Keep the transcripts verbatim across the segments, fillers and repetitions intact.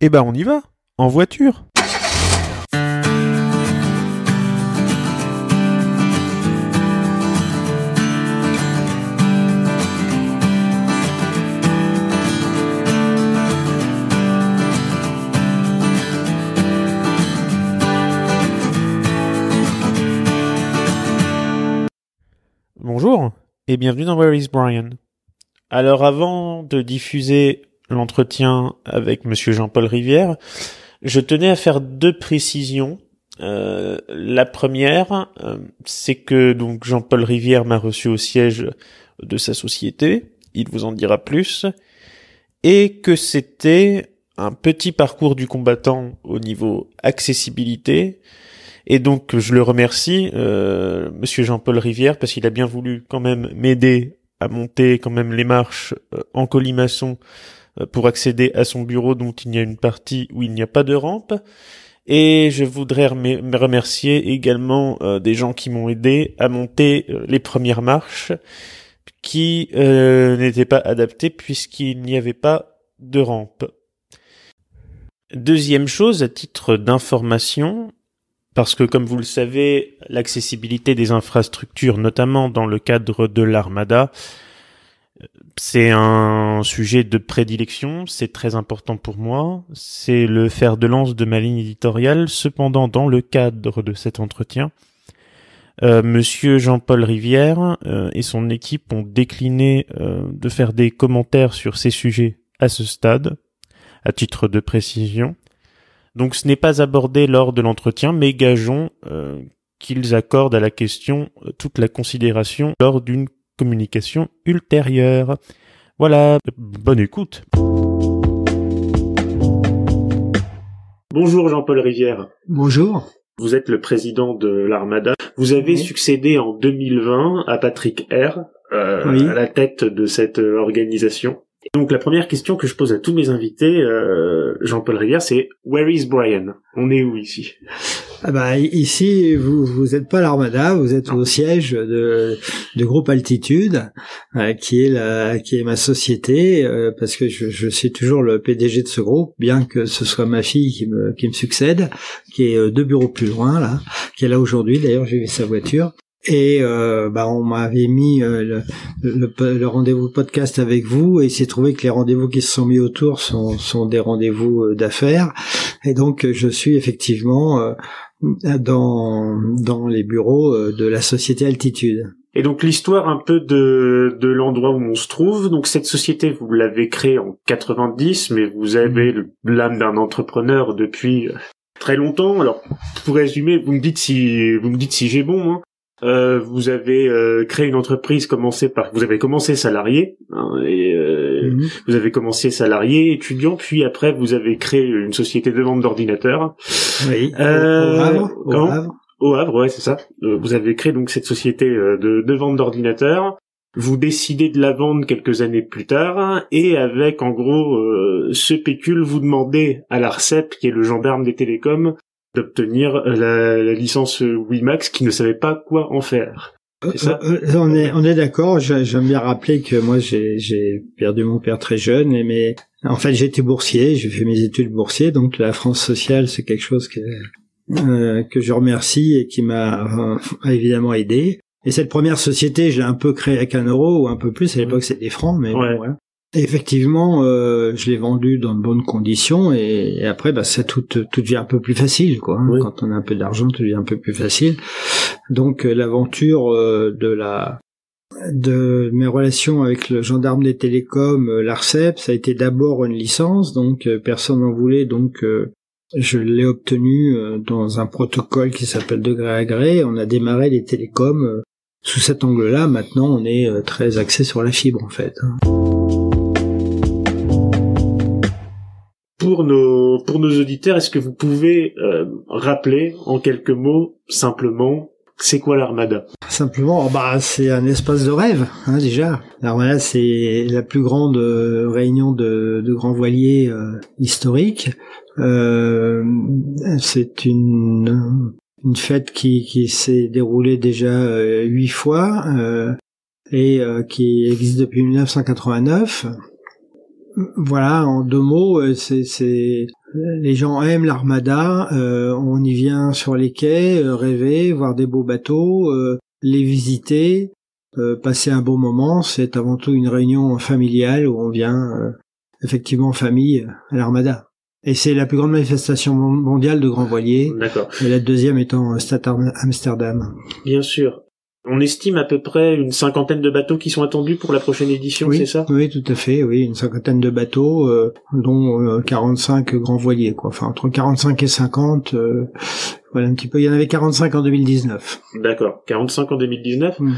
Eh ben on y va, en voiture. Bonjour et bienvenue dans Where is Brian. Alors avant de diffuser l'entretien avec Monsieur Jean-Paul Rivière, je tenais à faire deux précisions. Euh, la première, euh, c'est que donc Jean-Paul Rivière m'a reçu au siège de sa société, il vous en dira plus, et que c'était un petit parcours du combattant au niveau accessibilité. Et donc je le remercie, euh, Monsieur Jean-Paul Rivière, parce qu'il a bien voulu quand même m'aider à monter quand même les marches euh, en colimaçon euh, pour accéder à son bureau, dont il y a une partie où il n'y a pas de rampe. Et je voudrais rem- remercier également euh, des gens qui m'ont aidé à monter euh, les premières marches qui euh, n'étaient pas adaptées puisqu'il n'y avait pas de rampe. Deuxième chose, à titre d'information, parce que, comme vous le savez, l'accessibilité des infrastructures, notamment dans le cadre de l'Armada, c'est un sujet de prédilection, c'est très important pour moi, c'est le fer de lance de ma ligne éditoriale. Cependant, dans le cadre de cet entretien, euh, Monsieur Jean-Paul Rivière euh, et son équipe ont décliné euh, de faire des commentaires sur ces sujets à ce stade, à titre de précision. Donc ce n'est pas abordé lors de l'entretien, mais gageons euh, qu'ils accordent à la question toute la considération lors d'une communication ultérieure. Voilà, bonne écoute. Bonjour Jean-Paul Rivière. Bonjour. Vous êtes le président de l'Armada. Vous avez oui. succédé en deux mille vingt à Patrick Herr, euh, oui. à la tête de cette organisation. Donc la première question que je pose à tous mes invités, euh, Jean-Paul Rivière, c'est « Where is Brian ?» On est où ici ? Ah bah, ici, vous vous êtes pas à l'Armada, vous êtes non. au siège de, de groupe Altitude, euh, qui est la, qui est ma société, euh, parce que je, je suis toujours le P D G de ce groupe, bien que ce soit ma fille qui me, qui me succède, qui est euh, deux bureaux plus loin, là, qui est là aujourd'hui, d'ailleurs j'ai vu sa voiture. Et euh, bah on m'avait mis euh, le, le, le rendez-vous podcast avec vous, et il s'est trouvé que les rendez-vous qui se sont mis autour sont, sont des rendez-vous d'affaires, et donc je suis effectivement euh, dans, dans les bureaux de la société Altitude. Et donc l'histoire un peu de, de l'endroit où on se trouve, donc cette société vous l'avez créée en quatre-vingt-dix, mais vous avez l'âme d'un entrepreneur depuis très longtemps. Alors pour résumer, vous me dites si, vous me dites si j'ai bon, hein. Euh, vous avez euh, créé une entreprise, commencé par, vous avez commencé salarié, hein, et euh, mmh. vous avez commencé salarié, étudiant, puis après vous avez créé une société de vente d'ordinateurs. Oui. Euh, au Havre. Au Havre. Au Havre, ouais, c'est ça. Euh, vous avez créé donc cette société de, de vente d'ordinateurs. Vous décidez de la vendre quelques années plus tard, et avec en gros euh, ce pécule, vous demandez à l'ARCEP, qui est le gendarme des télécoms, d'obtenir la, la licence WiMAX, qui ne savait pas quoi en faire. C'est ça ? Euh, euh, on est, on est d'accord. J'aime bien rappeler que moi, j'ai, j'ai perdu mon père très jeune, et mais en fait, j'étais boursier, j'ai fait mes études boursiers, donc la France sociale, c'est quelque chose que euh, que je remercie et qui m'a euh, évidemment aidé. Et cette première société, je l'ai un peu créée avec un euro ou un peu plus. À l'époque, c'était des francs, mais ouais. bon, voilà. Et effectivement, euh, je l'ai vendu dans de bonnes conditions, et, et après, bah, ça tout, tout devient un peu plus facile, quoi. Hein. Oui. Quand on a un peu d'argent, tout devient un peu plus facile. Donc, euh, l'aventure euh, de la, de mes relations avec le gendarme des télécoms, euh, l'ARCEP, ça a été d'abord une licence, donc euh, personne n'en voulait, donc euh, je l'ai obtenue euh, dans un protocole qui s'appelle de gré à gré. On a démarré les télécoms euh, sous cet angle-là. Maintenant, on est euh, très axé sur la fibre, en fait. Hein. Pour nos, pour nos auditeurs, est-ce que vous pouvez euh, rappeler en quelques mots, simplement, c'est quoi l'Armada ? Simplement, bah, c'est un espace de rêve, hein, déjà. L'Armada, c'est la plus grande euh, réunion de, de grands voiliers euh, historique. Euh, c'est une, une fête qui, qui s'est déroulée déjà euh, huit fois euh, et euh, qui existe depuis mille neuf cent quatre-vingt-neuf. Voilà, en deux mots, c'est, c'est les gens aiment l'Armada, euh, on y vient sur les quais, euh, rêver, voir des beaux bateaux, euh, les visiter, euh, passer un beau moment. C'est avant tout une réunion familiale où on vient euh, effectivement en famille à l'Armada. Et c'est la plus grande manifestation mondiale de grands voiliers. D'accord. Et la deuxième étant Amsterdam. Bien sûr. On estime à peu près une cinquantaine de bateaux qui sont attendus pour la prochaine édition, oui, c'est ça? Oui, tout à fait, oui, une cinquantaine de bateaux, euh, dont euh, quarante-cinq grands voiliers, quoi. Enfin, entre quarante-cinq et cinquante, euh, voilà un petit peu. Il y en avait quarante-cinq en deux mille dix-neuf. D'accord, quarante-cinq en deux mille dix-neuf. Mmh.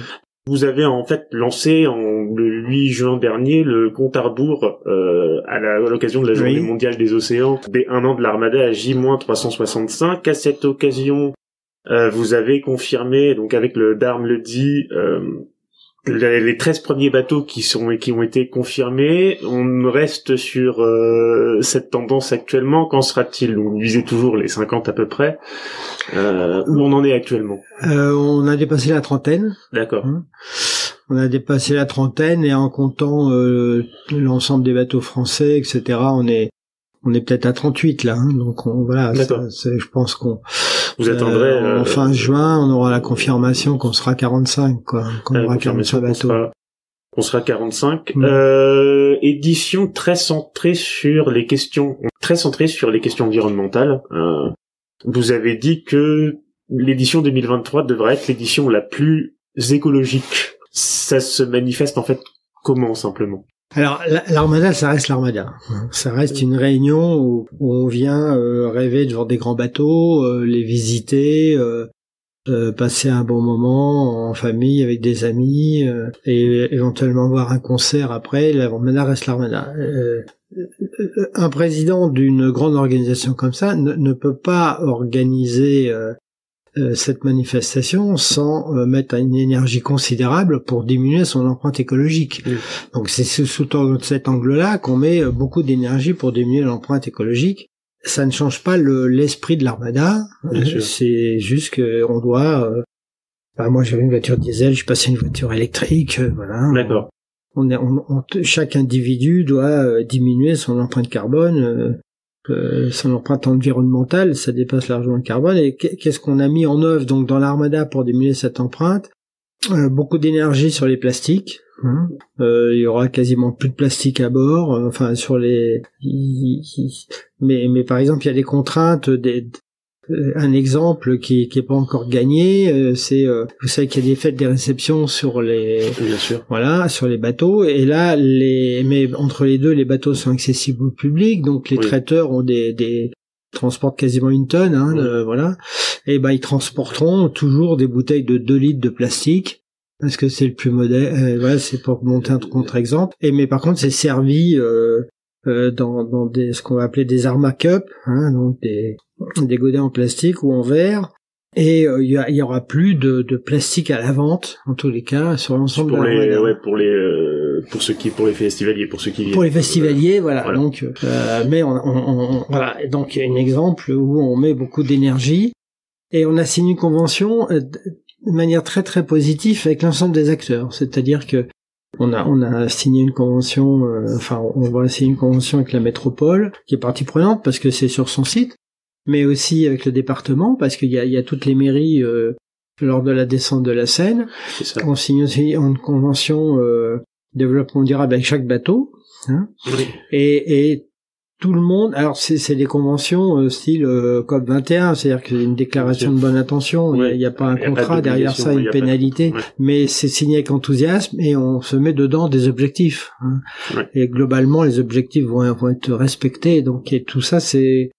Vous avez en fait lancé en, le huit juin dernier le compte à rebours euh, à, la, à l'occasion de la Journée oui. mondiale des océans, des un an de l'Armada à J trois cent soixante-cinq. À cette occasion, Euh, vous avez confirmé, donc avec le D A R M le dit, euh, les treize premiers bateaux qui sont qui ont été confirmés. On reste sur euh, cette tendance actuellement. Qu'en sera-t-il? On visait toujours les cinquante à peu près. Euh, où on en est actuellement? euh, On a dépassé la trentaine. D'accord. Mmh. On a dépassé la trentaine et en comptant euh, l'ensemble des bateaux français, et cetera. On est on est peut-être à trente-huit là. Hein, donc on, voilà. D'accord. C'est, c'est, je pense qu'on Vous attendrez euh, en fin euh, juin, on aura la confirmation qu'on sera quarante-cinq, quoi. Qu'on aura quarante-cinq bateaux. On sera, on sera quarante-cinq. Mmh. Euh, édition très centrée sur les questions, très centrée sur les questions environnementales. Euh, vous avez dit que l'édition deux mille vingt-trois devrait être l'édition la plus écologique. Ça se manifeste en fait comment simplement? Alors l'Armada, ça reste l'Armada. Ça reste une réunion où, où on vient euh, rêver de voir des grands bateaux, euh, les visiter, euh, euh, passer un bon moment en famille avec des amis euh, et éventuellement voir un concert après. L'Armada reste l'Armada. Euh, un président d'une grande organisation comme ça ne, ne peut pas organiser euh, euh, cette manifestation sans euh, mettre une énergie considérable pour diminuer son empreinte écologique. Oui. Donc c'est sous, sous cet angle-là qu'on met euh, beaucoup d'énergie pour diminuer l'empreinte écologique. Ça ne change pas le, l'esprit de l'Armada. Euh, c'est juste qu'on doit... Euh, bah, moi j'avais une voiture diesel, je passais une voiture électrique. Euh, voilà. D'accord. On, on, on, on, chaque individu doit euh, diminuer son empreinte carbone... Euh, Euh, son empreinte environnementale, ça dépasse largement le carbone. Et qu'est-ce qu'on a mis en œuvre donc dans l'Armada pour diminuer cette empreinte? euh, Beaucoup d'énergie sur les plastiques. Hein. Euh, il y aura quasiment plus de plastique à bord. Euh, enfin, sur les. Mais, mais par exemple, il y a des contraintes. Des... Un exemple qui qui est pas encore gagné, euh, c'est euh, vous savez qu'il y a des fêtes, des réceptions sur les. Bien sûr. Voilà, sur les bateaux. Et là, les mais entre les deux, les bateaux sont accessibles au public, donc les oui. traiteurs ont des des transportent quasiment une tonne, hein, oui. euh, voilà. Et ben ils transporteront toujours des bouteilles de deux litres de plastique parce que c'est le plus modèle. Euh, voilà, c'est pour monter un contre-exemple. Et mais par contre, c'est servi euh, euh, dans dans des ce qu'on va appeler des armacups, hein, donc des des godets en plastique ou en verre, et il euh, y, y aura plus de, de plastique à la vente en tous les cas sur l'ensemble pour de les, ouais, pour les euh, pour ceux qui pour les festivaliers pour ceux qui viennent pour les festivaliers voilà, voilà. donc euh, mais on, on, on voilà donc il y a un exemple où on met beaucoup d'énergie et on a signé une convention de manière très très positive avec l'ensemble des acteurs, c'est-à-dire que On a, on a signé une convention, euh, enfin, on va signer une convention avec la métropole, qui est partie prenante parce que c'est sur son site, mais aussi avec le département, parce qu'il y a, il y a toutes les mairies, euh, lors de la descente de la Seine. C'est ça. On signe aussi une convention, euh, développement durable avec chaque bateau, hein. Oui. Et, et tout le monde, alors c'est, c'est des conventions, euh, style, euh, C O P vingt et un, c'est-à-dire que c'est une déclaration de bonne intention, il ouais. n'y a, a pas un y contrat, pas derrière ça une pénalité, pas... ouais. mais c'est signé avec enthousiasme et on se met dedans des objectifs, hein. Ouais. Et globalement, les objectifs vont, vont être respectés, donc, et tout ça, c'est,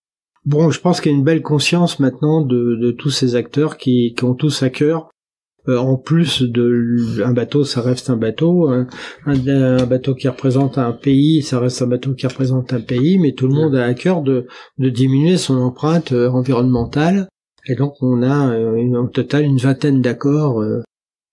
bon, je pense qu'il y a une belle conscience maintenant de, de tous ces acteurs qui, qui ont tous à cœur. Euh, en plus de un bateau, ça reste un bateau. Un, un, un bateau qui représente un pays, ça reste un bateau qui représente un pays. Mais tout le monde a à cœur de, de diminuer son empreinte euh, environnementale. Et donc on a euh, une, en total une vingtaine d'accords, euh,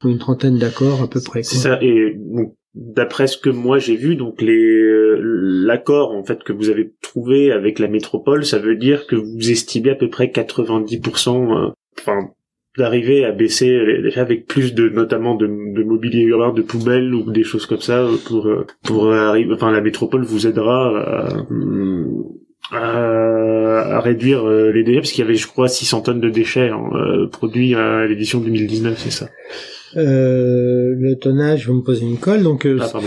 ou une trentaine d'accords à peu près. Quoi. C'est ça. Et bon, d'après ce que moi j'ai vu, donc les euh, l'accord en fait que vous avez trouvé avec la métropole, ça veut dire que vous estimez à peu près quatre-vingt-dix pour cent. Enfin. Euh, d'arriver à baisser avec plus de notamment de, de mobilier urbain, de poubelles ou des choses comme ça pour pour arriver, enfin la métropole vous aidera à, à à réduire euh, les délais, parce qu'il y avait, je crois, six cents tonnes de déchets hein, euh, produits à l'édition deux mille dix-neuf, c'est ça. Euh, le tonnage, vous me posez une colle, donc euh, ah,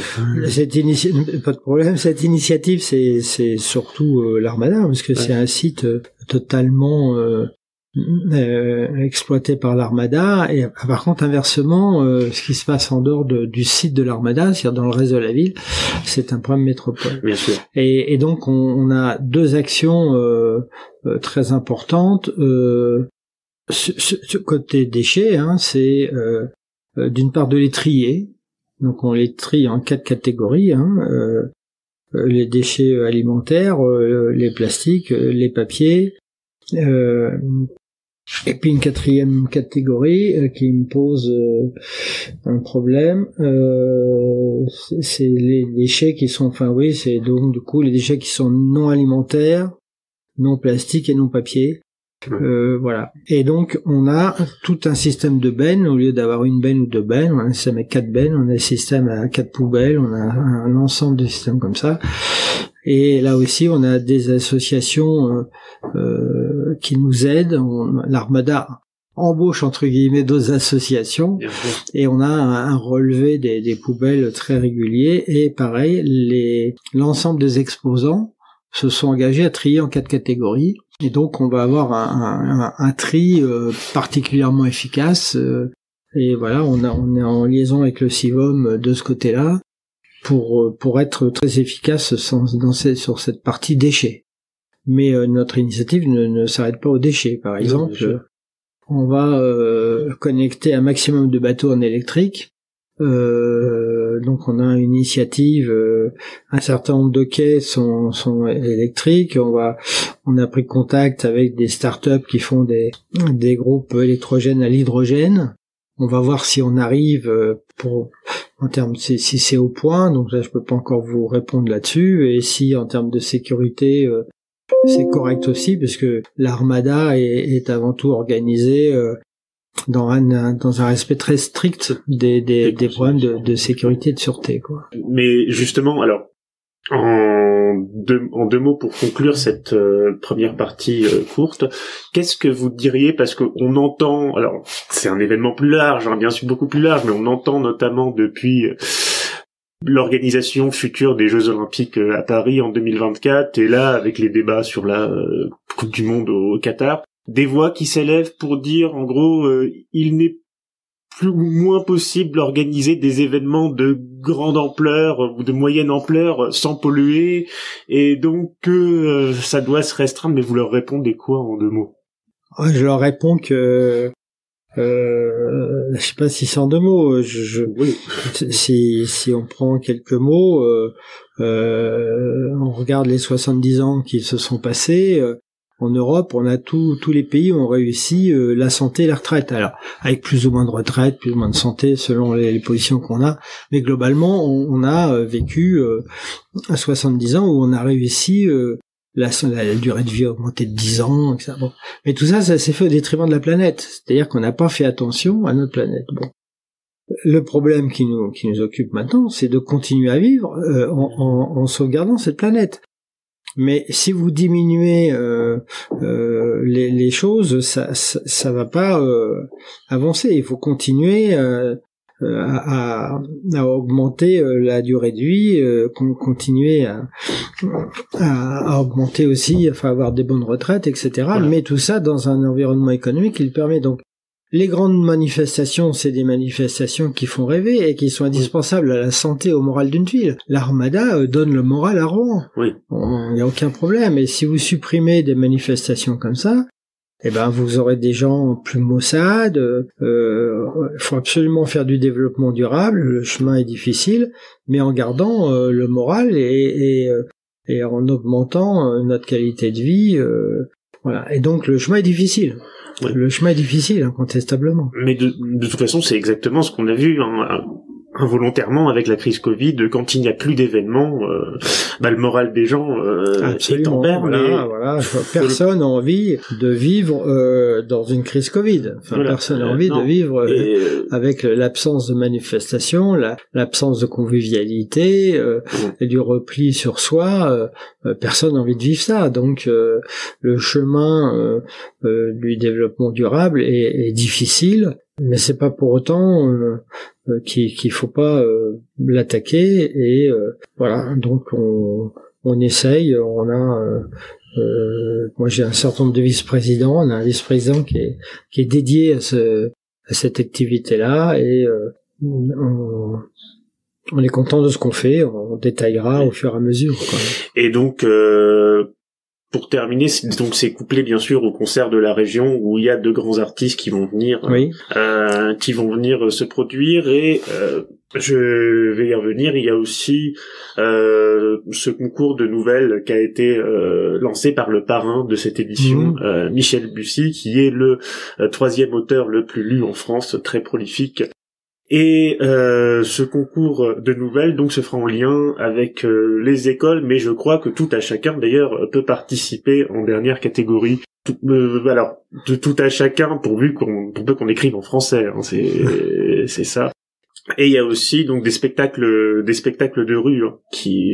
cette initi... pas de problème. Cette initiative, c'est c'est surtout euh, l'Armada, parce que ouais. c'est un site euh, totalement euh, euh, exploité par l'Armada. Et par contre, inversement, euh, ce qui se passe en dehors de, du site de l'Armada, c'est-à-dire dans le reste de la ville, c'est un problème métropole. Bien sûr. Et, et donc, on, on a deux actions euh, très importantes. Euh, ce, ce, ce côté déchets, hein, c'est euh, Euh, d'une part de les trier, donc on les trie en quatre catégories, hein, euh, les déchets alimentaires, euh, les plastiques, euh, les papiers, euh, et puis une quatrième catégorie euh, qui me pose euh, un problème, euh, c'est, c'est les déchets qui sont, enfin oui, c'est donc du coup les déchets qui sont non alimentaires, non plastiques et non papiers. Euh, voilà. Et donc, on a tout un système de bennes. Au lieu d'avoir une benne ou deux bennes, on a un système à quatre bennes, on a un système à quatre poubelles, on a un ensemble de systèmes comme ça. Et là aussi, on a des associations euh, euh, qui nous aident. On, l'Armada embauche, entre guillemets, d'autres associations. Et on a un, un relevé des, des poubelles très régulier. Et pareil, les, l'ensemble des exposants se sont engagés à trier en quatre catégories. Et donc on va avoir un, un, un tri euh, particulièrement efficace euh, et voilà, on, a, on est en liaison avec le SIVOM de ce côté-là pour pour être très efficace sans, dans ces, sur cette partie déchets. Mais euh, notre initiative ne, ne s'arrête pas aux déchets. Par exemple, oui, on va euh, connecter un maximum de bateaux en électrique. Euh, donc on a une initiative, euh, un certain nombre de quais sont, sont électriques. On va, on a pris contact avec des startups qui font des, des groupes électrogènes à l'hydrogène. On va voir si on arrive pour, en termes, si, si c'est au point. Donc là, je peux pas encore vous répondre là-dessus. Et si en termes de sécurité, euh, c'est correct aussi, parce que l'Armada est, est avant tout organisée. Euh, dans un dans un respect très strict des des, des problèmes de, de sécurité et de sûreté, quoi. Mais justement, alors en deux en deux mots pour conclure cette euh, première partie euh, courte, qu'est-ce que vous diriez, parce que on entend, alors c'est un événement plus large, hein, bien sûr beaucoup plus large, mais on entend notamment depuis euh, l'organisation future des Jeux Olympiques à Paris en deux mille vingt-quatre, et là avec les débats sur la euh, Coupe du Monde au, au Qatar, des voix qui s'élèvent pour dire, en gros, euh, il n'est plus ou moins possible d'organiser des événements de grande ampleur ou de moyenne ampleur sans polluer, et donc euh, ça doit se restreindre. Mais vous leur répondez quoi en deux mots ? Je leur réponds que... Euh, je sais pas si c'est en deux mots. Je, je, oui. Si si on prend quelques mots, euh, euh, on regarde les soixante-dix ans qui se sont passés... Euh, En Europe, on a tous tous les pays ont réussi euh, la santé et la retraite. Alors, avec plus ou moins de retraite, plus ou moins de santé, selon les, les positions qu'on a. Mais globalement, on, on a euh, vécu euh, soixante-dix ans où on a réussi euh, la, la, la durée de vie augmentée de dix ans, et cetera. Bon. Mais tout ça, ça s'est fait au détriment de la planète. C'est-à-dire qu'on n'a pas fait attention à notre planète. Bon. Le problème qui nous qui nous occupe maintenant, c'est de continuer à vivre euh, en, en, en sauvegardant cette planète. Mais si vous diminuez euh, euh, les, les choses, ça, ça, ça va pas euh, avancer. Il faut continuer euh, à, à, à augmenter la durée de vie, euh, continuer à, à, à augmenter aussi, enfin avoir des bonnes retraites, et cetera. Voilà. Mais tout ça dans un environnement économique qui le permet. Donc, les grandes manifestations, c'est des manifestations qui font rêver et qui sont indispensables à la santé et au moral d'une ville. L'Armada donne le moral à Rouen. Oui. Il n'y a aucun problème. Et si vous supprimez des manifestations comme ça, eh ben, vous aurez des gens plus maussades. Euh, faut absolument faire du développement durable. Le chemin est difficile, mais en gardant euh, le moral et, et, et en augmentant euh, notre qualité de vie. Euh, voilà. Et donc, le chemin est difficile. Ouais. Le chemin est difficile, incontestablement. Mais de, de toute façon, c'est exactement ce qu'on a vu. Hein. involontairement avec la crise Covid, quand il n'y a plus d'événements, euh, bah, le moral des gens euh, est en berne. Voilà, voilà. Personne n'a envie de vivre euh, dans une crise Covid. Enfin, voilà. Personne n'a envie non. de vivre euh, euh... avec l'absence de manifestations, la, l'absence de convivialité, euh, ouais. et du repli sur soi. Euh, personne n'a envie de vivre ça. Donc, euh, le chemin euh, euh, du développement durable est, est difficile. Mais c'est pas pour autant euh, euh, qu'il, qu'il faut pas euh, l'attaquer et euh, voilà. Donc on, on essaye. On a, euh, euh, moi j'ai un certain nombre de vice-présidents. On a un vice-président qui est qui est dédié à ce à cette activité-là et euh, on, on est content de ce qu'on fait. On détaillera au fur et à mesure, quoi. Et donc. Euh... Pour terminer, c'est, donc c'est couplé bien sûr au concert de la région où il y a de grands artistes qui vont venir, oui. euh, qui vont venir se produire et euh, je vais y revenir. Il y a aussi euh, ce concours de nouvelles qui a été euh, lancé par le parrain de cette édition, mmh. euh, Michel Bussi, qui est le euh, troisième auteur le plus lu en France, très prolifique. Et euh, ce concours de nouvelles donc se fera en lien avec euh, les écoles, mais je crois que tout à chacun d'ailleurs peut participer en dernière catégorie. Tout, euh, alors de tout à chacun pourvu qu'on pour peu qu'on écrive en français, hein, c'est c'est ça. Et il y a aussi donc des spectacles des spectacles de rue hein, qui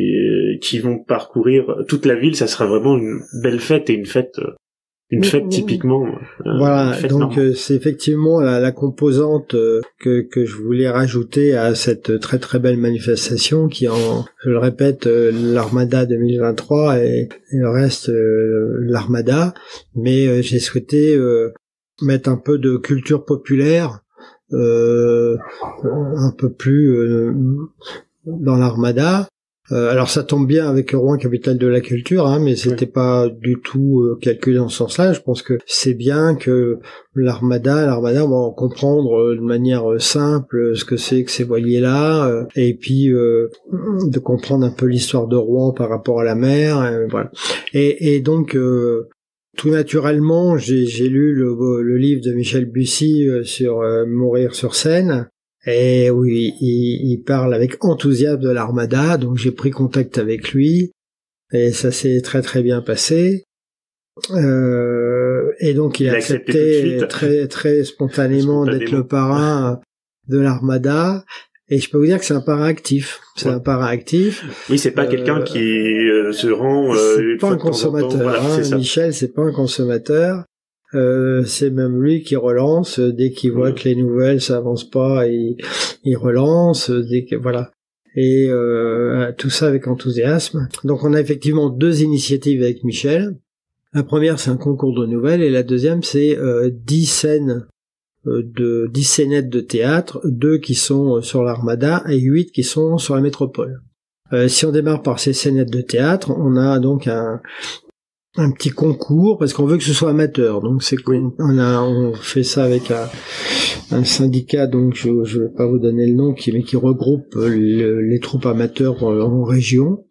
qui vont parcourir toute la ville. Ça sera vraiment une belle fête et une fête. Une fête typiquement. Euh, voilà, fête donc euh, c'est effectivement la, la composante euh, que que je voulais rajouter à cette très très belle manifestation qui, en, je le répète, euh, l'Armada deux mille vingt-trois et, et le reste euh, l'Armada, mais euh, j'ai souhaité euh, mettre un peu de culture populaire, euh, un peu plus euh, dans l'Armada. Euh, alors ça tombe bien avec Rouen, capitale de la culture, hein, mais c'était oui. pas du tout euh, calculé dans ce sens-là. Je pense que c'est bien que l'Armada, l'Armada, on va en comprendre euh, de manière euh, simple ce que c'est que ces voiliers-là, euh, et puis euh, de comprendre un peu l'histoire de Rouen par rapport à la mer, euh, voilà. Et, et donc euh, tout naturellement, j'ai, j'ai lu le, le livre de Michel Bussi euh, sur euh, Mourir sur Seine. Et oui, il, il parle avec enthousiasme de l'Armada, donc j'ai pris contact avec lui, et ça s'est très très bien passé. Euh, et donc il, il a accepté, accepté très très spontanément, spontanément d'être le parrain de l'Armada. Et je peux vous dire que c'est un parrain actif. C'est ouais. un parrain actif. Oui, c'est pas euh, quelqu'un qui euh, se rend. Euh, c'est pas un consommateur. Voilà, hein, c'est Michel, c'est pas un consommateur. Euh, c'est même lui qui relance dès qu'il voit mmh. que les nouvelles ça avance pas, il, il relance dès que voilà et euh, tout ça avec enthousiasme. Donc on a effectivement deux initiatives avec Michel. La première c'est un concours de nouvelles et la deuxième c'est euh, dix scènes euh, de dix scénettes de théâtre, deux qui sont sur l'Armada et huit qui sont sur la métropole. Euh, si on démarre par ces scénettes de théâtre, on a donc un un petit concours parce qu'on veut que ce soit amateur, donc c'est qu'on on a on fait ça avec un, un syndicat, donc je je vais pas vous donner le nom, qui mais qui regroupe le, les troupes amateurs en région.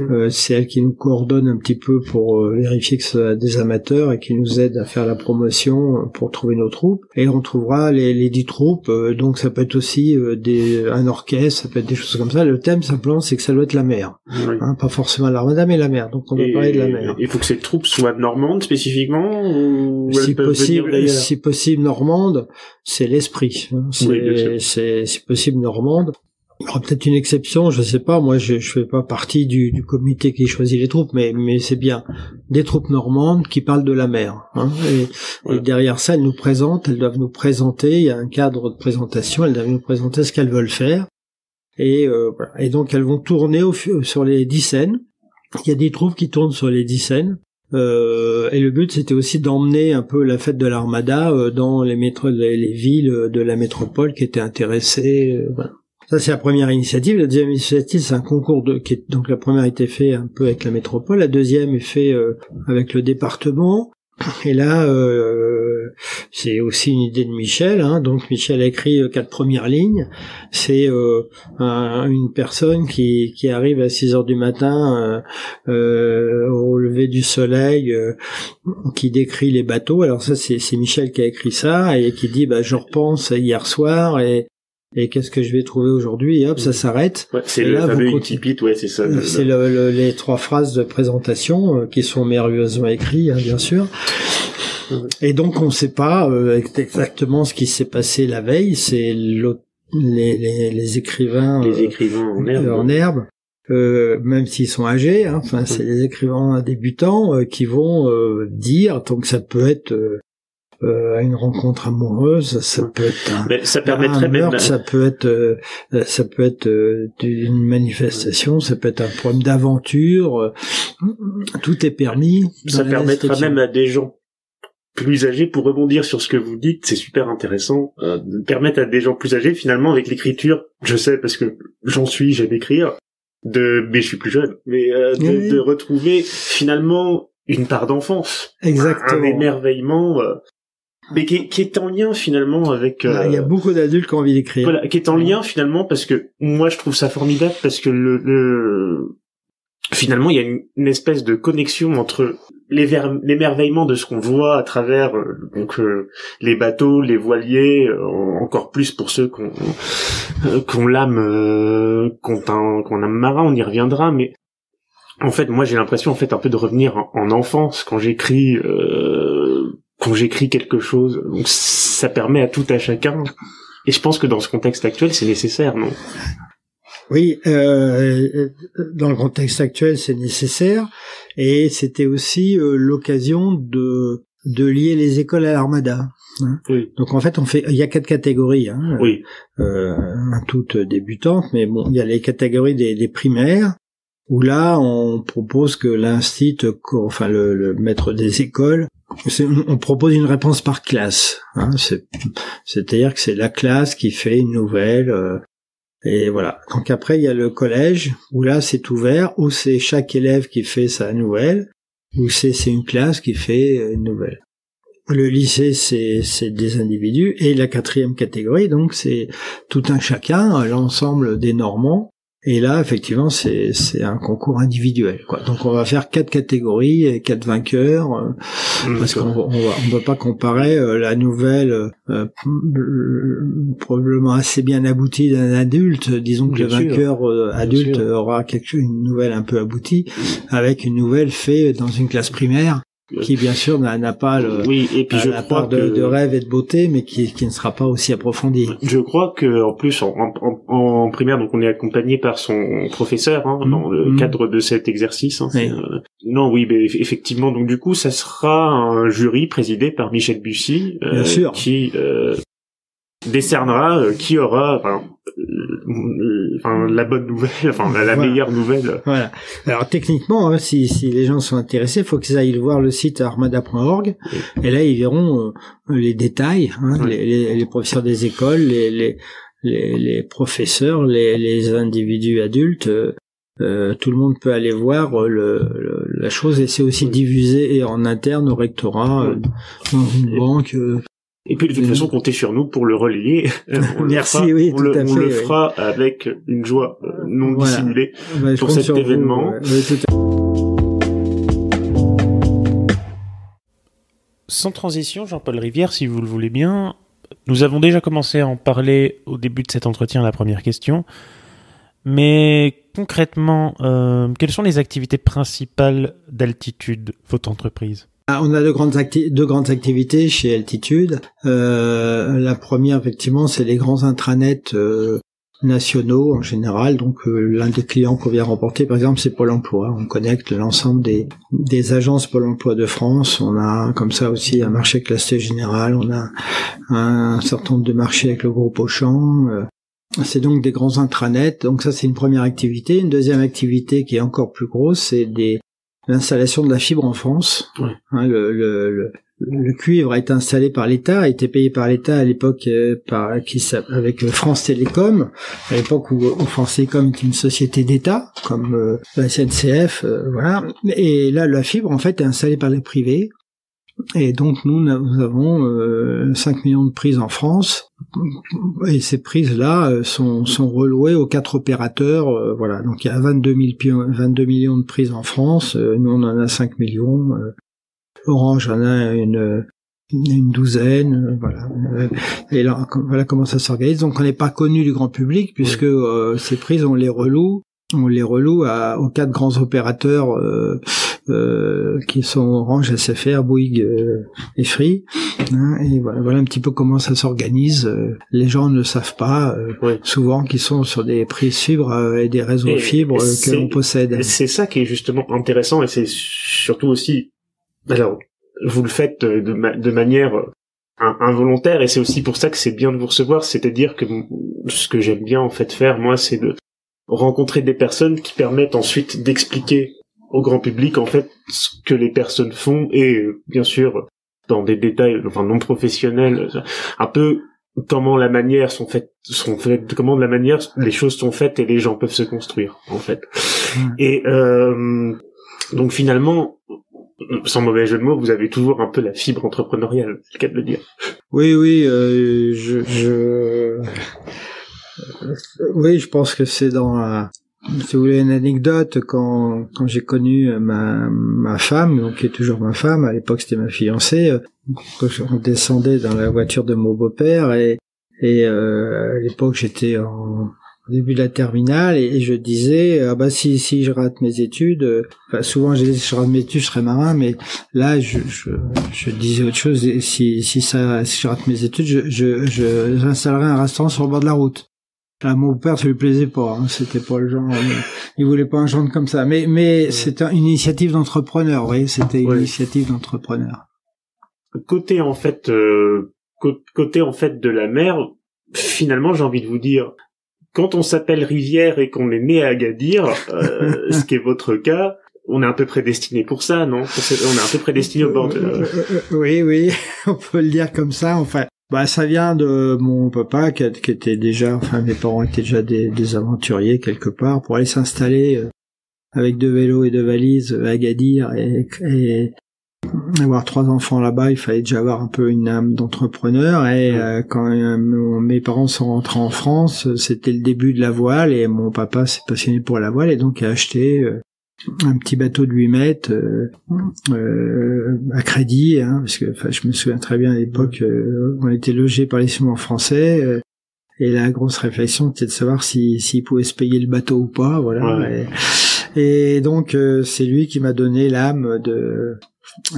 Euh, c'est elle qui nous coordonne un petit peu pour euh, vérifier que c'est des amateurs et qui nous aide à faire la promotion pour trouver nos troupes. Et on trouvera les, les dix troupes, euh, donc ça peut être aussi euh, des, un orchestre, ça peut être des choses comme ça. Le thème simplement c'est que ça doit être la mer, oui. hein, pas forcément l'Armada mais la mer, donc on va et, parler de la mer. Il faut que ces troupes soient normandes spécifiquement ou si possible, si possible normande, c'est l'esprit, hein, c'est, oui, c'est si possible normande. Il y aura peut-être une exception, je sais pas, moi je, je fais pas partie du, du comité qui choisit les troupes, mais, mais c'est bien des troupes normandes qui parlent de la mer. Hein, et, voilà. Et derrière ça, elles nous présentent, elles doivent nous présenter, il y a un cadre de présentation, elles doivent nous présenter ce qu'elles veulent faire. Et, euh, voilà. Et donc elles vont tourner au, sur les dix scènes. Il y a des troupes qui tournent sur les dix scènes. Euh, et le but c'était aussi d'emmener un peu la fête de l'Armada euh, dans les, métro- les, les villes de la métropole qui étaient intéressées. Euh, voilà. Ça, c'est la première initiative. La deuxième initiative, c'est un concours de, qui est, donc la première a été faite un peu avec la métropole. La deuxième est faite euh, avec le département. Et là, euh, c'est aussi une idée de Michel, hein. Donc, Michel a écrit euh, quatre premières lignes. C'est euh, un, une personne qui, qui arrive à six heures du matin, euh, euh, au lever du soleil, euh, qui décrit les bateaux. Alors ça, c'est, c'est Michel qui a écrit ça et qui dit, bah, je repense hier soir et et qu'est-ce que je vais trouver aujourd'hui, et hop, ça s'arrête. Ouais, c'est et le là, fameux incipit, ouais, c'est ça. C'est le, le, les trois phrases de présentation euh, qui sont merveilleusement écrites, hein, bien sûr. Et donc on ne sait pas euh, exactement ce qui s'est passé la veille. C'est l'autre, les, les, les écrivains, les écrivains euh, en herbe, euh, en herbe euh, même s'ils sont âgés. Enfin, hein, c'est les écrivains débutants euh, qui vont euh, dire. Donc ça peut être euh, Euh, une rencontre amoureuse, ça peut être un, mais ça permettrait un meurtre, même... ça peut être, euh, ça peut être euh, une manifestation, ça peut être un problème d'aventure, tout est permis. Ça permettra même à des gens plus âgés, pour rebondir sur ce que vous dites, c'est super intéressant, euh, permettre à des gens plus âgés, finalement, avec l'écriture, je sais, parce que j'en suis, j'aime écrire, de, mais je suis plus jeune, mais euh, de, oui. de retrouver, finalement, une part d'enfance. Exactement. Un émerveillement... Euh, mais qui est, qui est en lien finalement avec... Euh... Il y a beaucoup d'adultes qui ont envie d'écrire. Voilà, qui est en lien finalement parce que moi je trouve ça formidable parce que le, le... finalement il y a une, une espèce de connexion entre les ver... l'émerveillement de ce qu'on voit à travers euh, donc euh, les bateaux, les voiliers, euh, encore plus pour ceux qu'on euh, qu'on l'âme, euh, qu'on qu'on âme marin, on y reviendra, mais en fait moi j'ai l'impression en fait un peu de revenir en, en enfance quand j'écris... Euh... quand j'écris quelque chose, donc ça permet à tout à chacun. Et je pense que dans ce contexte actuel, c'est nécessaire, non? Oui, euh, dans le contexte actuel, c'est nécessaire. Et c'était aussi euh, l'occasion de de lier les écoles à l'Armada. Hein. Oui. Donc en fait, on fait, il y a quatre catégories. Hein, oui. Euh, toutes débutantes, mais bon, il y a les catégories des, des primaires. Où là, on propose que l'instit, enfin le, le maître des écoles, c'est, on propose une réponse par classe. Hein, c'est, c'est-à-dire que c'est la classe qui fait une nouvelle. Euh, et voilà. Donc après, il y a le collège, où là, c'est ouvert, où c'est chaque élève qui fait sa nouvelle, où c'est, c'est une classe qui fait une nouvelle. Le lycée, c'est, c'est des individus. Et la quatrième catégorie, donc, c'est tout un chacun, l'ensemble des Normands. Et là, effectivement, c'est c'est un concours individuel, quoi. Donc, on va faire quatre catégories et quatre vainqueurs, euh, mmh, parce qu'on on va, on peut pas comparer euh, la nouvelle euh, probablement assez bien aboutie d'un adulte. Disons que bien le sûr, vainqueur euh, adulte aura quelque une nouvelle un peu aboutie avec une nouvelle faite dans une classe primaire. Qui bien sûr n'a, n'a pas le, oui, et puis je la part de, que... de rêve et de beauté, mais qui, qui ne sera pas aussi approfondie. Je crois que en plus en, en, en primaire, donc on est accompagné par son professeur hein, mmh. dans le cadre de cet exercice. Hein, oui. Euh... Non, oui, mais effectivement. Donc du coup, ça sera un jury présidé par Michel Bussi, euh, qui euh, décernera euh, qui aura. Enfin, Enfin, la bonne nouvelle, enfin la, la voilà. meilleure nouvelle. Voilà. Alors techniquement, hein, si, si les gens sont intéressés, il faut qu'ils aillent voir le site armada point org. Et là, ils verront euh, les détails, hein, ouais. les, les, les professeurs des écoles, les, les, les, les professeurs, les, les individus adultes. Euh, Euh, tout le monde peut aller voir euh, le, le, la chose, et c'est aussi oui. diffusé et en interne au rectorat, euh, dans une et... banque. Euh, Et puis de toute façon, comptez sur nous pour le relayer. On Merci, le fera, oui, on tout le, à on fait. On le oui. fera avec une joie non voilà. dissimulée bah, pour cet événement. Vous, ouais. oui, tout à... Sans transition, Jean-Paul Rivière, si vous le voulez bien, nous avons déjà commencé à en parler au début de cet entretien, la première question. Mais concrètement, euh, quelles sont les activités principales d'Altitude, votre entreprise ? On a deux grandes, acti- deux grandes activités chez Altitude. Euh, la première, effectivement, c'est les grands intranets euh, nationaux en général. Donc, euh, l'un des clients qu'on vient remporter, par exemple, c'est Pôle emploi. On connecte l'ensemble des, des agences Pôle emploi de France. On a, comme ça aussi, un marché classé général. On a un certain nombre de marchés avec le groupe Auchan. Euh, c'est donc des grands intranets. Donc, ça, c'est une première activité. Une deuxième activité qui est encore plus grosse, c'est des... l'installation de la fibre en France. Ouais. Hein, le, le, le, le cuivre a été installé par l'État, a été payé par l'État à l'époque euh, par, qui, avec France Télécom, à l'époque où, où France Télécom était une société d'État, comme euh, la S N C F, euh, voilà. Et là, la fibre, en fait, est installée par les privés. Et donc, nous, nous avons euh, cinq millions de prises en France. Et ces prises-là euh, sont, sont relouées aux quatre opérateurs. Euh, voilà. Donc, il y a vingt-deux, mille, vingt-deux millions de prises en France. Euh, nous, on en a cinq millions. Euh, Orange en a une, une douzaine, voilà. Et là, voilà comment ça s'organise. Donc on n'est pas connu du grand public puisque euh, ces prises on les reloue, on les reloue à, aux quatre grands opérateurs euh, euh, qui sont Orange, S F R, Bouygues euh, et Free. Hein, et voilà, voilà un petit peu comment ça s'organise. Les gens ne savent pas euh, oui. souvent qu'ils sont sur des prises fibres euh, et des réseaux et fibres euh, que l'on possède. C'est ça qui est justement intéressant et c'est surtout aussi. Alors, vous le faites de, ma- de manière involontaire et c'est aussi pour ça que c'est bien de vous recevoir, c'est-à-dire que ce que j'aime bien en fait faire, moi, c'est de rencontrer des personnes qui permettent ensuite d'expliquer au grand public en fait ce que les personnes font et euh, bien sûr dans des détails enfin non professionnels, un peu comment la manière sont faites, sont faites, comment de la manière les choses sont faites et les gens peuvent se construire en fait. Et euh, donc finalement. Sans mauvais jeu de mots, vous avez toujours un peu la fibre entrepreneuriale, c'est le cas de le dire. Oui, oui, euh, je, je, oui, je pense que c'est dans la, si vous voulez une anecdote, quand, quand j'ai connu ma, ma femme, donc qui est toujours ma femme, à l'époque c'était ma fiancée, on descendait dans la voiture de mon beau-père et, et, euh, à l'époque j'étais en, au début de la terminale, et je disais, ah bah si si je rate mes études, euh, enfin souvent je disais, si je rate mes études, je serai marin, mais là je je, je disais autre chose, et si si ça si je rate mes études, je je, je j'installerai un restaurant sur le bord de la route. Là, mon père, ça lui plaisait pas, hein, c'était pas le genre, il voulait pas un genre comme ça, mais mais ouais. C'était une initiative d'entrepreneur, vous voyez, c'était une ouais. initiative d'entrepreneur. Côté en fait euh, côté en fait de la mer, finalement j'ai envie de vous dire. Quand on s'appelle Rivière et qu'on est né à Agadir, euh, ce qui est votre cas, on est un peu prédestiné pour ça, non ? On est un peu prédestiné au bord de... Euh, euh, oui, oui, on peut le dire comme ça, enfin. Bah, ça vient de mon papa qui, a, qui était déjà... Enfin, mes parents étaient déjà des, des aventuriers quelque part pour aller s'installer avec deux vélos et deux valises à Agadir et... et avoir trois enfants là-bas, il fallait déjà avoir un peu une âme d'entrepreneur et euh, quand euh, mes parents sont rentrés en France, c'était le début de la voile et mon papa s'est passionné pour la voile et donc a acheté euh, un petit bateau de huit mètres euh, euh, à crédit, hein, parce que je me souviens très bien à l'époque, euh, on était logés par les ciments français euh, et la grosse réflexion c'était de savoir si s'ils pouvaient se payer le bateau ou pas, voilà. Ouais. Et, et donc euh, c'est lui qui m'a donné l'âme de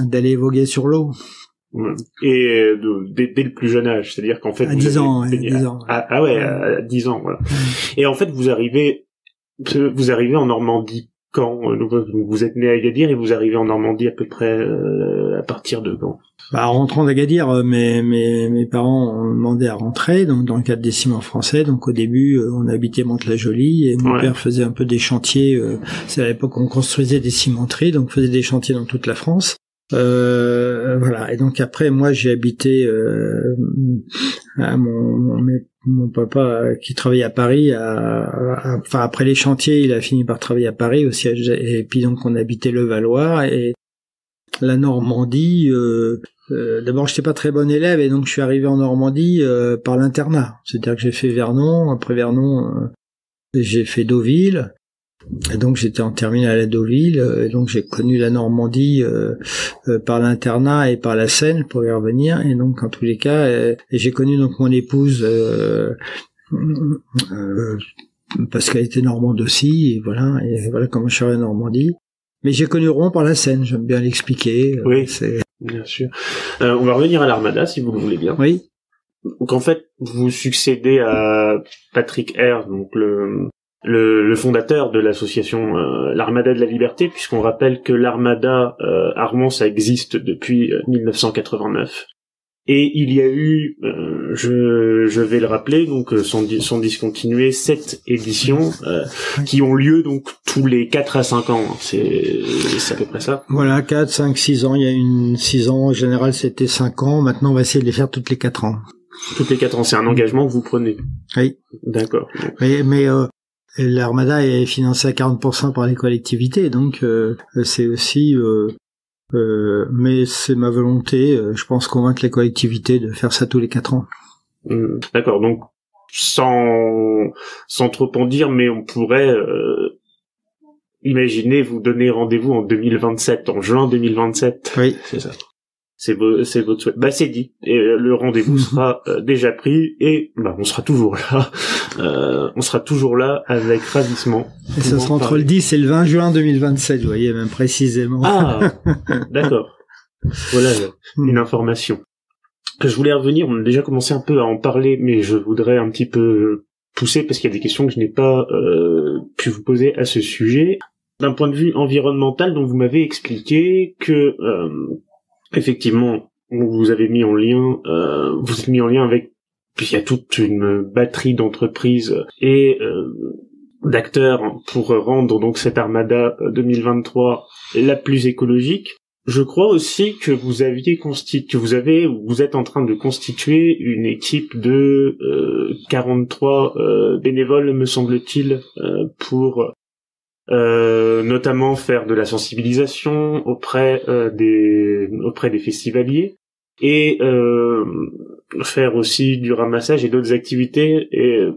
d'aller voguer sur l'eau. Et de, dès, dès le plus jeune âge, c'est-à-dire qu'en fait... À dix ans, ouais, dix ans. À, à, ah ouais, à dix ans, voilà. Et en fait, vous arrivez vous arrivez en Normandie quand vous êtes né à Agadir et vous arrivez en Normandie à peu près euh, à partir de quand ? Bah, en rentrant d'Agadir, mes, mes, mes parents ont demandé à rentrer, donc dans le cadre des ciments français. Donc au début, on habitait Mantes-la-Jolie et mon ouais. père faisait un peu des chantiers. Euh, c'est à l'époque où on construisait des cimenteries, donc faisait des chantiers dans toute la France. Euh, voilà. Et donc après, moi, j'ai habité euh, à mon, mon mes Mon papa qui travaillait à Paris, à, à, enfin après les chantiers, il a fini par travailler à Paris aussi, et puis donc on habitait le Valois et la Normandie. Euh, euh, d'abord, j'étais pas très bon élève et donc je suis arrivé en Normandie euh, par l'internat. C'est-à-dire que j'ai fait Vernon, après Vernon, euh, j'ai fait Deauville. Et donc j'étais en terminale à Deauville, et donc j'ai connu la Normandie euh, euh, par l'internat et par la Seine pour y revenir, et donc en tous les cas, euh, et j'ai connu donc mon épouse euh, euh, parce qu'elle était normande aussi, et voilà, et voilà comment je suis arrivé en Normandie. Mais j'ai connu Rouen par la Seine, j'aime bien l'expliquer. Oui, euh, c'est... bien sûr. Euh, on va revenir à l'Armada si vous le voulez bien. Oui. Donc en fait, vous succédez à Patrick Herr, donc le Le, le fondateur de l'association euh, l'Armada de la Liberté, puisqu'on rappelle que l'Armada euh, à Rouen, ça existe depuis dix-neuf cent quatre-vingt-neuf. Et il y a eu, euh, je, je vais le rappeler, donc sans, di- sans discontinuer, sept éditions euh, qui ont lieu donc tous les quatre à cinq ans. C'est, c'est à peu près ça. Voilà, quatre, cinq, six ans. Il y a une six ans, en général c'était cinq ans. Maintenant on va essayer de les faire toutes les quatre ans. Toutes les quatre ans, c'est un engagement que vous prenez. Oui. D'accord. Mais... mais euh... Et l'Armada est financée à quarante pour cent par les collectivités, donc euh, c'est aussi, euh, euh, mais c'est ma volonté, euh, je pense, convaincre les collectivités de faire ça tous les quatre ans. Mmh, d'accord, donc sans sans trop en dire, mais on pourrait euh, imaginer vous donner rendez-vous en deux mille vingt-sept, en juin deux mille vingt-sept. Oui, c'est ça. C'est, vo- c'est votre souhait. Bah c'est dit. Et euh, le rendez-vous sera euh, déjà pris et bah on sera toujours là. Euh, on sera toujours là avec ravissement. Et ça sera entre le dix et le vingt juin deux mille vingt-sept, vous voyez, même précisément. Ah, d'accord. Voilà une information. Je voulais revenir, on a déjà commencé un peu à en parler, mais je voudrais un petit peu pousser parce qu'il y a des questions que je n'ai pas euh, pu vous poser à ce sujet. D'un point de vue environnemental, donc vous m'avez expliqué que euh, effectivement, vous avez mis en lien, euh, vous êtes mis en lien avec, puis il y a toute une batterie d'entreprises et euh, d'acteurs pour rendre donc cette Armada deux mille vingt-trois la plus écologique. Je crois aussi que vous aviez constitué, que vous avez, vous êtes en train de constituer une équipe de euh, quarante-trois euh, bénévoles, me semble-t-il, euh, pour Euh, notamment faire de la sensibilisation auprès euh, des auprès des festivaliers et euh, faire aussi du ramassage et d'autres activités et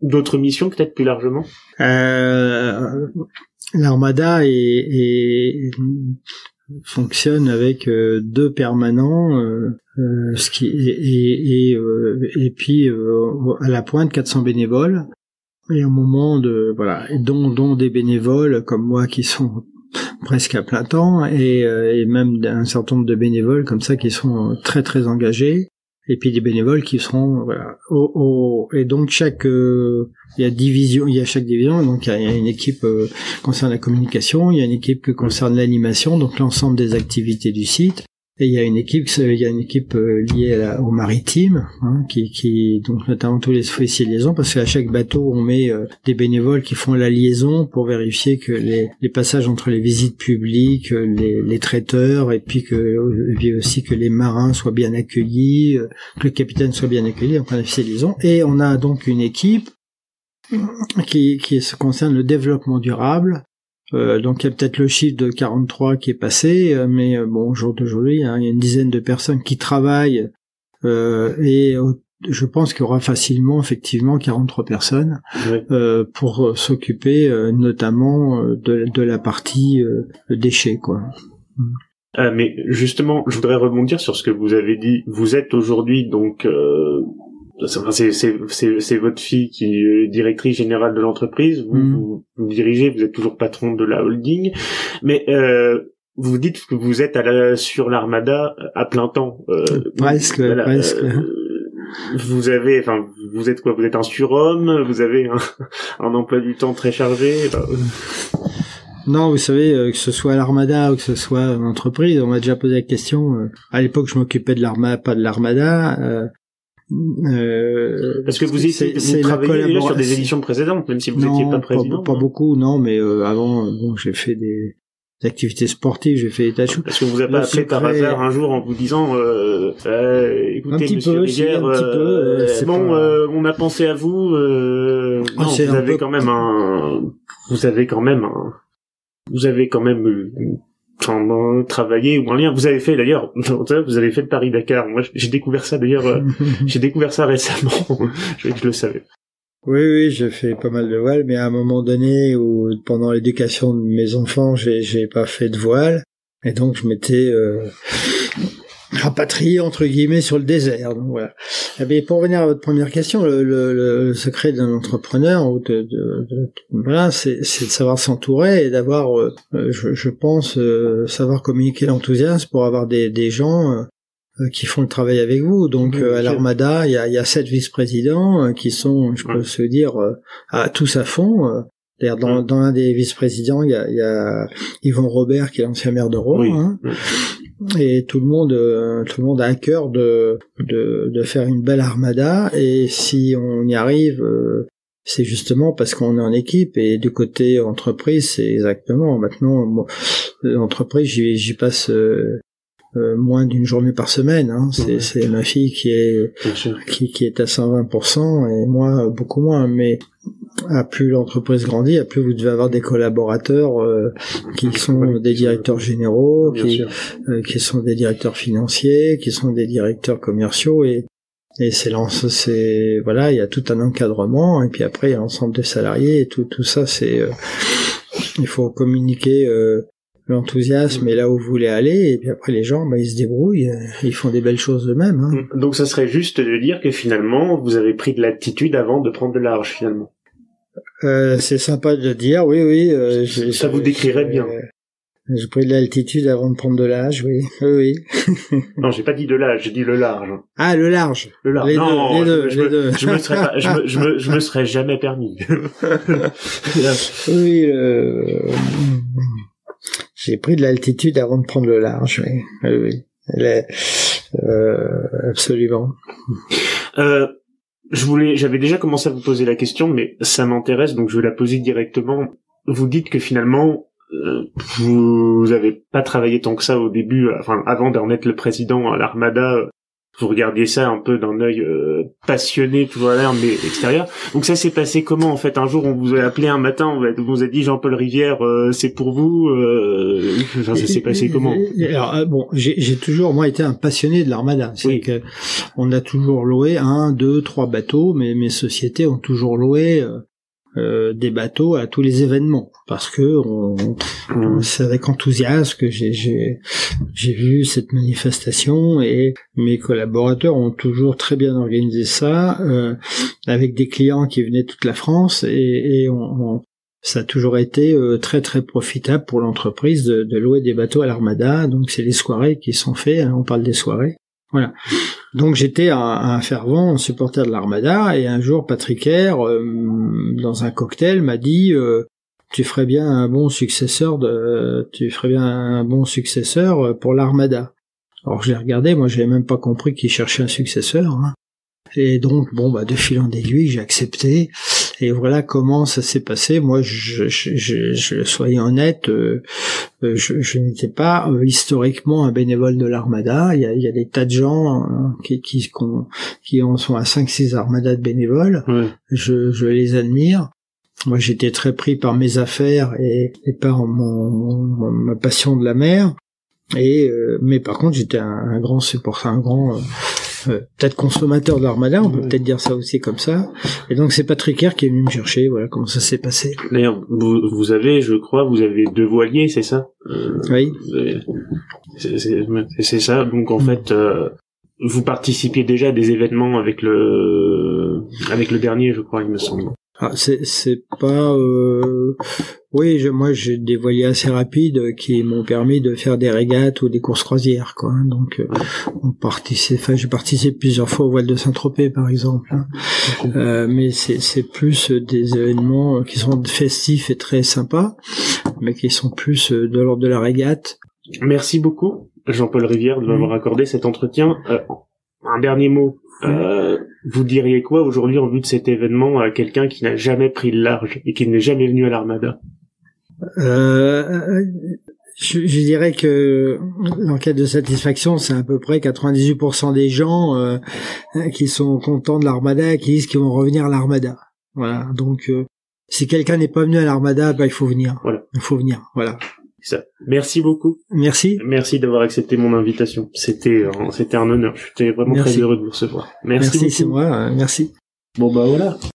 d'autres missions peut-être plus largement. Euh, L'Armada est, est, fonctionne avec euh, deux permanents, euh, euh, ce qui et et, et, euh, et puis euh, à la pointe quatre cents bénévoles. Et au moment de voilà, dont dont des bénévoles comme moi qui sont presque à plein temps et, euh, et même un certain nombre de bénévoles comme ça qui sont très très engagés et puis des bénévoles qui seront voilà au, au, et donc chaque euh, il y a division il y a chaque division donc il y a, il y a une équipe euh, qui concerne la communication, il y a une équipe qui concerne l'animation donc l'ensemble des activités du site. Et il y a une équipe, il y a une équipe liée à la, au maritime, hein, qui, qui donc notamment tous les officiers de liaison, parce qu'à chaque bateau on met euh, des bénévoles qui font la liaison pour vérifier que les, les passages entre les visites publiques, les, les traiteurs, et puis que et puis aussi que les marins soient bien accueillis, que le capitaine soit bien accueilli, donc on a un officier de liaison. Et on a donc une équipe qui, qui se concerne le développement durable. Euh, donc il y a peut-être le chiffre de quarante-trois qui est passé, euh, mais euh, bon, au jour d'aujourd'hui, hein, il y a une dizaine de personnes qui travaillent, euh, et euh, je pense qu'il y aura facilement, effectivement, quarante-trois personnes oui. euh, pour s'occuper euh, notamment euh, de, de la partie euh, déchets, quoi. Mm. Euh, mais justement, je voudrais rebondir sur ce que vous avez dit. Vous êtes aujourd'hui donc, euh, c'est, c'est, c'est, c'est votre fille qui est directrice générale de l'entreprise. Vous, mm. vous Vous dirigez, vous êtes toujours patron de la holding, mais euh, vous dites que vous êtes à la, sur l'Armada à plein temps. Euh, presque, voilà, presque. Euh, vous avez, enfin, vous êtes quoi? Vous êtes un surhomme, vous avez un, un emploi du temps très chargé. Ben, euh. Non, vous savez, que ce soit l'Armada ou que ce soit l'entreprise, on m'a déjà posé la question. À l'époque, je m'occupais de l'Armada, pas de l'Armada. Euh, Euh, parce que vous, c'est, vous c'est travaillez collabora- sur des éditions précédentes, même si vous n'étiez pas président. Pas, pas beaucoup, non, mais euh, avant, bon, j'ai fait des, des activités sportives, j'ai fait des tâches. Parce que vous avez pas appelé par hasard un jour en vous disant, euh, euh, écoutez, Monsieur Rivière, euh, euh, bon, pas... euh, on a pensé à vous. Euh, ah, non, vous avez peu... quand même un, vous avez quand même un, vous avez quand même. Euh, Enfin, travailler ou un lien. Vous avez fait d'ailleurs, vous avez fait le Paris-Dakar. Moi, j'ai découvert ça d'ailleurs. Euh, j'ai découvert ça récemment. je, je le savais. Oui, oui, j'ai fait pas mal de voile, mais à un moment donné, où pendant l'éducation de mes enfants, j'ai, j'ai pas fait de voile, et donc je m'étais euh, rapatrié entre guillemets sur le désert. Donc voilà. Et bien, pour revenir à votre première question, le, le, le secret d'un entrepreneur ou de, de, de, de voilà, c'est, c'est de savoir s'entourer et d'avoir, euh, je, je pense, euh, savoir communiquer l'enthousiasme pour avoir des, des gens euh, qui font le travail avec vous. Donc oui, euh, à l'Armada, il y a, y a sept vice-présidents euh, qui sont, je peux oui. se dire, euh, à tous à fond. Euh, D'ailleurs, dans, dans l'un des vice-présidents, il y a, y a Yvon Robert qui est l'ancien maire de Rouen. Oui. Hein. Oui. Et tout le monde, tout le monde a à cœur de, de, de faire une belle armada. Et si on y arrive, c'est justement parce qu'on est en équipe. Et du côté entreprise, c'est exactement. Maintenant, bon, l'entreprise, j'y, j'y passe euh, euh, moins d'une journée par semaine. Hein. C'est, ouais. c'est ma fille qui est, qui, qui est à cent vingt pour cent et moi beaucoup moins. Mais à plus l'entreprise grandit, à plus vous devez avoir des collaborateurs euh, qui sont des directeurs généraux, qui, euh, qui sont des directeurs financiers, qui sont des directeurs commerciaux, et, et c'est, c'est voilà, il y a tout un encadrement, et puis après il y a l'ensemble des salariés, et tout, tout ça, c'est euh, il faut communiquer euh, l'enthousiasme et là où vous voulez aller, et puis après les gens, bah, ils se débrouillent, ils font des belles choses eux-mêmes. Hein. Donc ça serait juste de dire que finalement, vous avez pris de l'altitude avant de prendre de large, finalement. Euh, c'est sympa de le dire, oui, oui. Euh, je, ça je, vous décrirait je, bien. Euh, j'ai pris de l'altitude avant de prendre de l'âge, oui. oui, oui. Non, j'ai pas dit de l'âge, j'ai dit le large. Ah, le large. Le large. Les non, deux, les deux, je, les me, deux. je me serais pas, je me, je me, je me serais jamais permis. oui, le... J'ai pris de l'altitude avant de prendre le large, oui. oui, oui. Les... Euh, absolument. Euh, je voulais, j'avais déjà commencé à vous poser la question, mais ça m'intéresse, donc je vais la poser directement. Vous dites que finalement, euh, vous n'avez pas travaillé tant que ça au début, enfin, avant d'en être le président à l'Armada, vous regardiez ça un peu d'un œil euh, passionné, tout à l'heure, mais extérieur. Donc ça s'est passé comment, en fait? Un jour, on vous a appelé un matin, on vous a dit, Jean-Paul Rivière, euh, c'est pour vous. Euh, enfin, ça s'est passé comment? Alors euh, bon, j'ai, j'ai toujours, moi, été un passionné de l'Armada. C'est oui. que on a toujours loué un, deux, trois bateaux, mais mes sociétés ont toujours loué euh, euh, des bateaux à tous les événements, parce que on, on, c'est avec enthousiasme que j'ai, j'ai, j'ai vu cette manifestation, et mes collaborateurs ont toujours très bien organisé ça, euh, avec des clients qui venaient de toute la France, et, et on, on, ça a toujours été euh, très très profitable pour l'entreprise de, de louer des bateaux à l'Armada. Donc c'est les soirées qui sont faites, hein, on parle des soirées. Voilà. Donc j'étais un, un fervent supporter de l'Armada, et un jour Patrick Herr, euh, dans un cocktail, m'a dit euh, tu ferais bien un bon successeur de tu ferais bien un bon successeur pour l'Armada. Alors je l'ai regardé, moi j'avais même pas compris qu'il cherchait un successeur, hein. Et donc bon bah de fil en aiguille, j'ai accepté, et voilà comment ça s'est passé. Moi je je je, je soyons honnêtes, euh, je, je n'étais pas euh, historiquement un bénévole de l'Armada. Il y a il y a des tas de gens hein, qui qui qui, ont, qui en sont à cinq six armadas de bénévoles. Ouais. Je je les admire. Moi, j'étais très pris par mes affaires et, et par mon, mon, ma passion de la mer. Et euh, mais par contre, j'étais un, un grand supporter, un grand euh, euh, peut-être consommateur de l'Armada. On peut peut-être dire ça aussi comme ça. Et donc, c'est Patrick Herr qui est venu me chercher. Voilà comment ça s'est passé. D'ailleurs, vous, vous avez, je crois, vous avez deux voiliers, c'est ça euh, Oui. Avez, c'est, c'est, c'est ça. Donc, en mmh. fait, euh, vous participiez déjà à des événements avec le avec le dernier, je crois, il me semble. Ah, c'est, c'est pas... Euh... Oui, je, moi j'ai des voiliers assez rapides qui m'ont permis de faire des régates ou des courses croisières, quoi. Hein. Donc, euh, on participe... Enfin, j'ai participé plusieurs fois au Voile de Saint-Tropez, par exemple. Hein. Okay. Euh, mais c'est, c'est plus des événements qui sont festifs et très sympas, mais qui sont plus de l'ordre de la régate. Merci beaucoup, Jean-Paul Rivière, de m'avoir mmh. accordé cet entretien. Euh, un dernier mot. Euh, vous diriez quoi aujourd'hui en vue de cet événement à quelqu'un qui n'a jamais pris le large et qui n'est jamais venu à l'Armada? Euh, je, je dirais que l'enquête de satisfaction, c'est à peu près quatre-vingt-dix-huit pour cent des gens euh, qui sont contents de l'Armada et qui disent qu'ils vont revenir à l'Armada. Voilà. Donc, euh, si quelqu'un n'est pas venu à l'Armada, bah, il faut venir. Voilà. Il faut venir. Voilà. Ça. Merci beaucoup. Merci. Merci d'avoir accepté mon invitation. C'était, c'était un honneur. J'étais vraiment merci. très heureux de vous recevoir. Merci. Merci, beaucoup. C'est moi. Merci. Bon, bah, voilà.